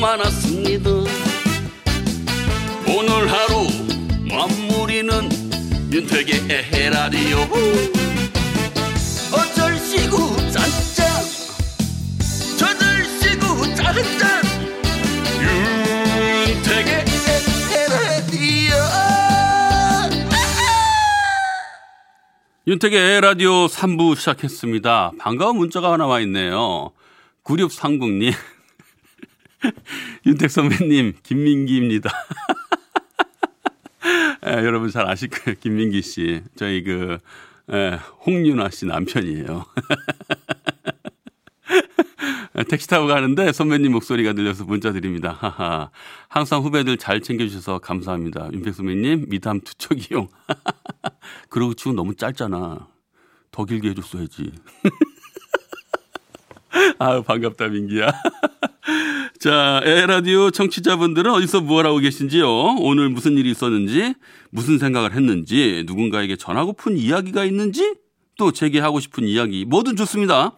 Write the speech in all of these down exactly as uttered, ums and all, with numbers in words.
많았습니다. 오늘 하루 마무리는 윤택의 에헤라디오. 어쩔시구 짠짠 저들시구 짜르짠 윤택의 에헤라디오. 윤택의 에헤라디오 삼 부 시작했습니다. 반가운 문자가 하나 와 있네요. 구육삼공님. 윤택 선배님, 김민기입니다. 예, 여러분 잘 아실 거예요. 김민기 씨. 저희 그, 예, 홍윤화 씨 남편이에요. 택시 타고 가는데 선배님 목소리가 들려서 문자 드립니다. 하하. 항상 후배들 잘 챙겨주셔서 감사합니다. 윤택 선배님, 미담 투척 이용. 그러고 치고 너무 짧잖아. 더 길게 해줬어야지. 아유, 반갑다, 민기야. 자, 에헤라디오 청취자분들은 어디서 무엇 하고 계신지요? 오늘 무슨 일이 있었는지, 무슨 생각을 했는지, 누군가에게 전하고픈 이야기가 있는지, 또 제게 하고 싶은 이야기, 뭐든 좋습니다.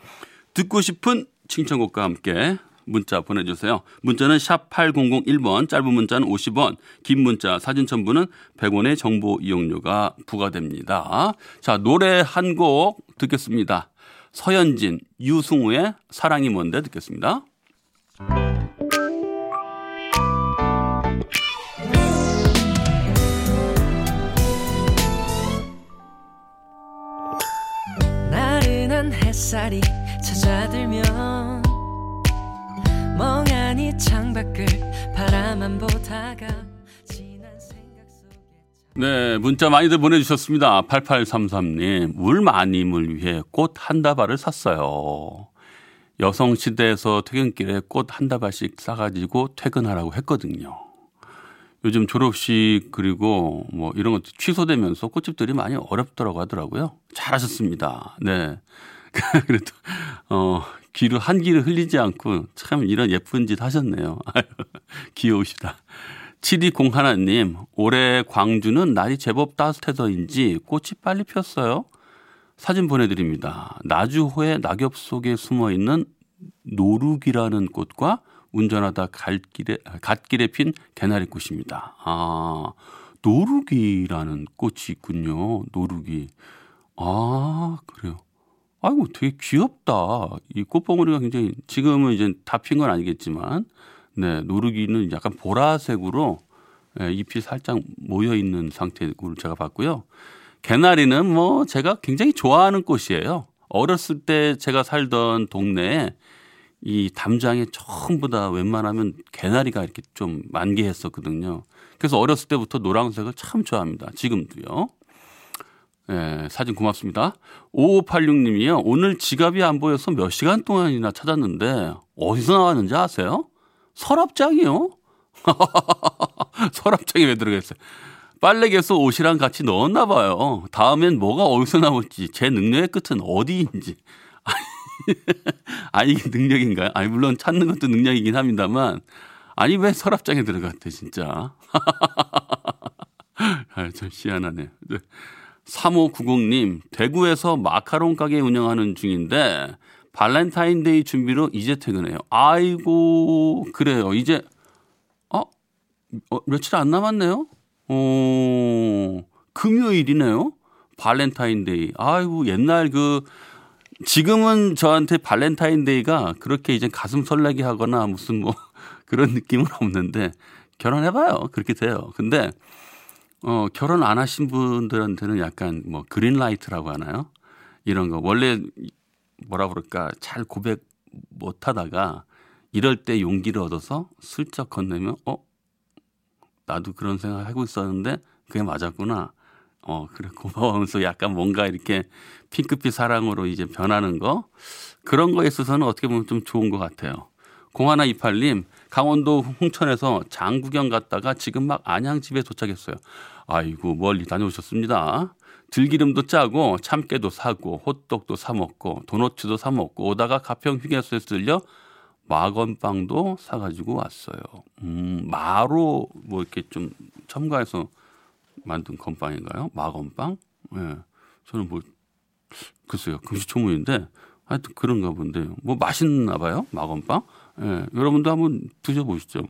듣고 싶은 칭찬곡과 함께 문자 보내주세요. 문자는 샵 팔공공일 번, 짧은 문자는 오십 원, 긴 문자, 사진 첨부는 백 원의 정보 이용료가 부과됩니다. 자, 노래 한 곡 듣겠습니다. 서현진, 유승우의 사랑이 뭔데 듣겠습니다. 나른한 햇살이 찾아들면 멍하니 창밖을 바라만 보다가. 네, 문자 많이들 보내주셨습니다. 팔팔삼삼님, 물 마님을 위해 꽃 한 다발을 샀어요. 여성시대에서 퇴근길에 꽃 한 다발씩 싸가지고 퇴근하라고 했거든요. 요즘 졸업식 그리고 뭐 이런 것도 취소되면서 꽃집들이 많이 어렵더라고 하더라고요. 잘하셨습니다. 네. 그래도 어, 귀를 한 귀를 흘리지 않고 참 이런 예쁜 짓 하셨네요. 아유, 귀여우시다. 칠이공일 님, 올해 광주는 날이 제법 따뜻해서인지 꽃이 빨리 폈어요. 사진 보내드립니다. 나주호의 낙엽 속에 숨어있는 노루귀라는 꽃과 운전하다 갓길에, 갓길에 핀 개나리꽃입니다. 아, 노루귀라는 꽃이 있군요. 노루귀. 아, 그래요. 아이고, 되게 귀엽다. 이 꽃봉오리가 굉장히, 지금은 이제 다 핀 건 아니겠지만, 네, 노루기는 약간 보라색으로 잎이 살짝 모여있는 상태로 제가 봤고요. 개나리는 뭐 제가 굉장히 좋아하는 꽃이에요. 어렸을 때 제가 살던 동네에 이 담장에 전부 다 웬만하면 개나리가 이렇게 좀 만개했었거든요. 그래서 어렸을 때부터 노란색을 참 좋아합니다. 지금도요. 네, 사진 고맙습니다. 오오팔육 님이요. 오늘 지갑이 안 보여서 몇 시간 동안이나 찾았는데 어디서 나왔는지 아세요? 서랍장이요? 서랍장이 왜 들어갔어요? 빨래개서 옷이랑 같이 넣었나 봐요. 다음엔 뭐가 어디서 나올지, 제 능력의 끝은 어디인지. 아니, 이게 능력인가요? 아니, 물론 찾는 것도 능력이긴 합니다만, 아니, 왜 서랍장에 들어갔대, 진짜. 아, 참 시안하네. 삼오구공 님, 대구에서 마카롱 가게 운영하는 중인데, 발렌타인데이 준비로 이제 퇴근해요. 아이고, 그래요. 이제, 어? 어 며칠 안 남았네요? 오, 금요일이네요? 발렌타인데이. 아이고, 옛날 그, 지금은 저한테 발렌타인데이가 그렇게 이제 가슴 설레게 하거나 무슨 뭐 그런 느낌은 없는데, 결혼해봐요. 그렇게 돼요. 근데, 어, 결혼 안 하신 분들한테는 약간 뭐 그린라이트라고 하나요? 이런 거. 원래, 뭐라 그럴까, 잘 고백 못하다가 이럴 때 용기를 얻어서 슬쩍 건네면 어? 나도 그런 생각하고 있었는데 그게 맞았구나. 어, 그래, 고마워하면서 약간 뭔가 이렇게 핑크빛 사랑으로 이제 변하는 거, 그런 거에 있어서는 어떻게 보면 좀 좋은 것 같아요. 공하나이팔님, 강원도 홍천에서 장 구경 갔다가 지금 막 안양집에 도착했어요. 아이고, 멀리 다녀오셨습니다. 들기름도 짜고 참깨도 사고 호떡도 사 먹고 도넛도 사 먹고 오다가 가평 휴게소에 들려 막원빵도 사가지고 왔어요. 음, 마로 뭐 이렇게 좀 첨가해서 만든 건빵인가요? 막원빵? 예, 저는 뭐 글쎄요, 금시초문인데 하여튼 그런가 본데 뭐 맛있나 봐요, 막원빵. 네, 여러분도 한번 드셔보시죠.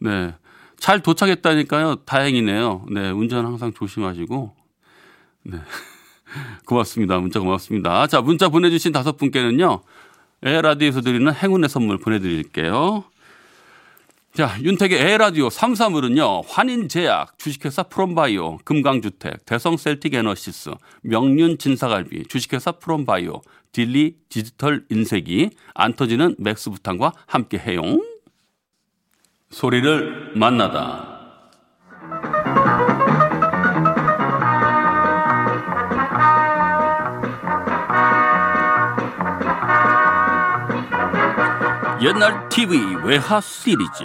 네, 잘 도착했다니까요. 다행이네요. 네, 운전 항상 조심하시고. 네, 고맙습니다. 문자 고맙습니다. 자, 문자 보내주신 다섯 분께는요. 에헤라디오에서 드리는 행운의 선물 보내드릴게요. 자, 윤택의 에헤라디오 삼, 사물은요. 환인제약, 주식회사 프롬바이오, 금강주택, 대성셀틱에너시스, 명륜진사갈비, 주식회사 프롬바이오, 딜리 디지털 인쇄기, 안 터지는 맥스부탄과 함께 해용. 소리를 만나다. 옛날 티비 외화 시리즈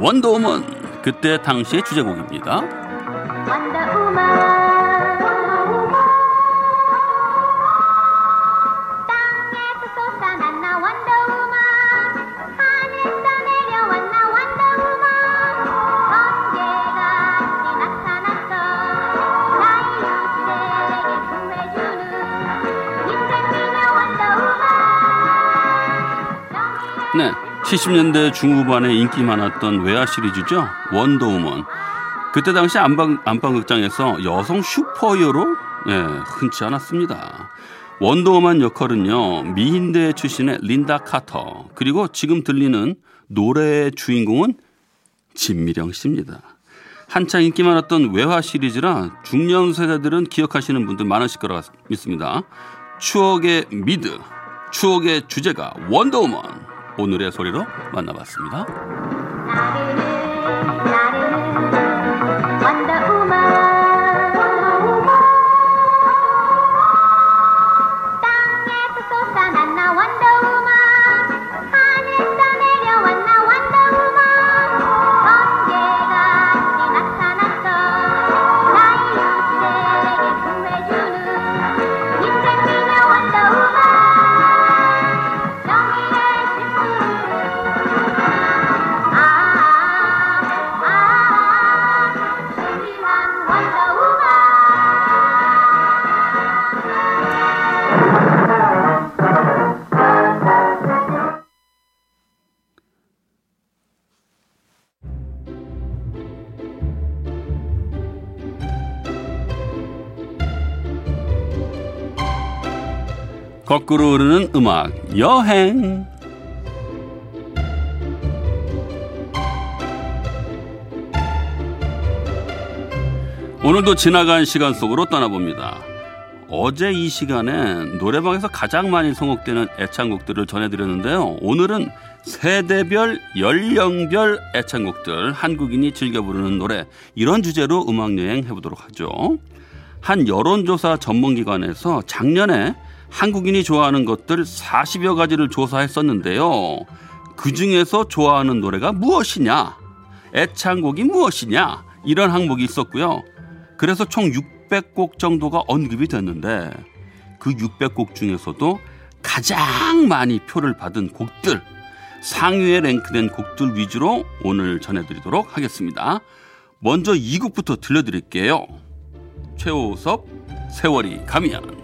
원더우먼, 그때 당시의 주제곡입니다. 네, 칠십 년대 중후반에 인기 많았던 외화 시리즈죠. 원더우먼. 그때 당시 안방, 안방극장에서 여성 슈퍼히어로? 네, 흔치 않았습니다. 원더우먼 역할은요, 미인대 출신의 린다 카터, 그리고 지금 들리는 노래의 주인공은 진미령 씨입니다. 한창 인기 많았던 외화 시리즈라 중년 세대들은 기억하시는 분들 많으실 거라 믿습니다. 추억의 미드, 추억의 주제가 원더우먼. 오늘의 소리로 만나봤습니다. 거꾸로 흐르는 음악 여행. 오늘도 지나간 시간 속으로 떠나봅니다. 어제 이 시간에 노래방에서 가장 많이 선곡되는 애창곡들을 전해드렸는데요. 오늘은 세대별, 연령별 애창곡들, 한국인이 즐겨 부르는 노래, 이런 주제로 음악여행 해보도록 하죠. 한 여론조사 전문기관에서 작년에 한국인이 좋아하는 것들 사십여 가지를 조사했었는데요. 그중에서 좋아하는 노래가 무엇이냐, 애창곡이 무엇이냐, 이런 항목이 있었고요. 그래서 총 육백 곡 정도가 언급이 됐는데, 그 육백 곡 중에서도 가장 많이 표를 받은 곡들, 상위에 랭크된 곡들 위주로 오늘 전해드리도록 하겠습니다. 먼저 이 곡부터 들려드릴게요. 최호섭, 세월이 가면.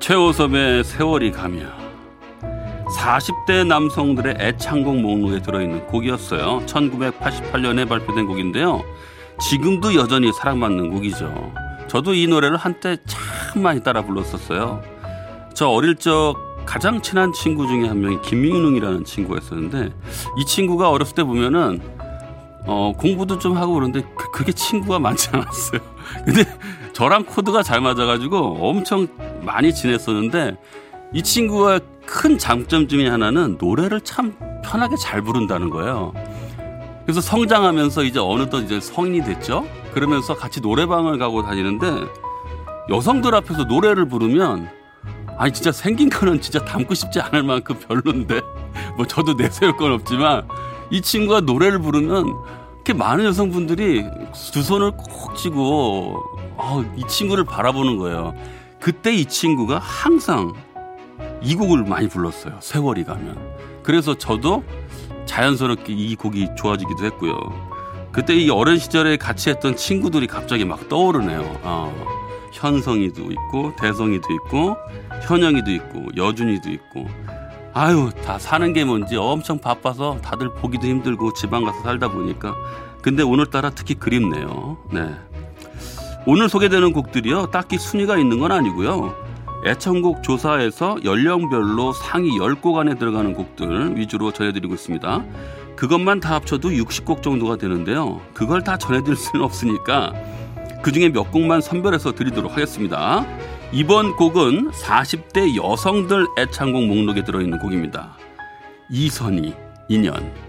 최호섭의 세월이 가면, 사십 대 남성들의 애창곡 목록에 들어있는 곡이었어요. 천구백팔십팔 년에 발표된 곡인데요. 지금도 여전히 사랑받는 곡이죠. 저도 이 노래를 한때 참 많이 따라 불렀었어요. 저 어릴 적 가장 친한 친구 중에 한 명이 김민웅이라는 친구였었는데, 이 친구가 어렸을 때 보면은 어, 공부도 좀 하고 그런데 그, 그게 친구가 많지 않았어요. 근데 저랑 코드가 잘 맞아가지고 엄청 많이 지냈었는데, 이 친구가 큰 장점 중에 하나는 노래를 참 편하게 잘 부른다는 거예요. 그래서 성장하면서 이제 어느덧 이제 성인이 됐죠. 그러면서 같이 노래방을 가고 다니는데, 여성들 앞에서 노래를 부르면 아니 진짜 생긴 거는 진짜 닮고 싶지 않을 만큼 별론데, 뭐 저도 내세울 건 없지만 이 친구가 노래를 부르면 이렇게 많은 여성분들이 두 손을 꼭 쥐고 어, 이 친구를 바라보는 거예요. 그때 이 친구가 항상 이 곡을 많이 불렀어요. 세월이 가면. 그래서 저도 자연스럽게 이 곡이 좋아지기도 했고요. 그때 이 어린 시절에 같이 했던 친구들이 갑자기 막 떠오르네요. 어, 현성이도 있고 대성이도 있고 현영이도 있고 여준이도 있고, 아유 다 사는 게 뭔지 엄청 바빠서 다들 보기도 힘들고 지방 가서 살다 보니까. 근데 오늘따라 특히 그립네요. 네. 오늘 소개되는 곡들이요, 딱히 순위가 있는 건 아니고요, 애청곡 조사에서 연령별로 상위 십 곡 안에 들어가는 곡들 위주로 전해드리고 있습니다. 그것만 다 합쳐도 육십 곡 정도가 되는데요, 그걸 다 전해드릴 수는 없으니까 그중에 몇 곡만 선별해서 드리도록 하겠습니다. 이번 곡은 사십 대 여성들 애창곡 목록에 들어있는 곡입니다. 이선희, 인연.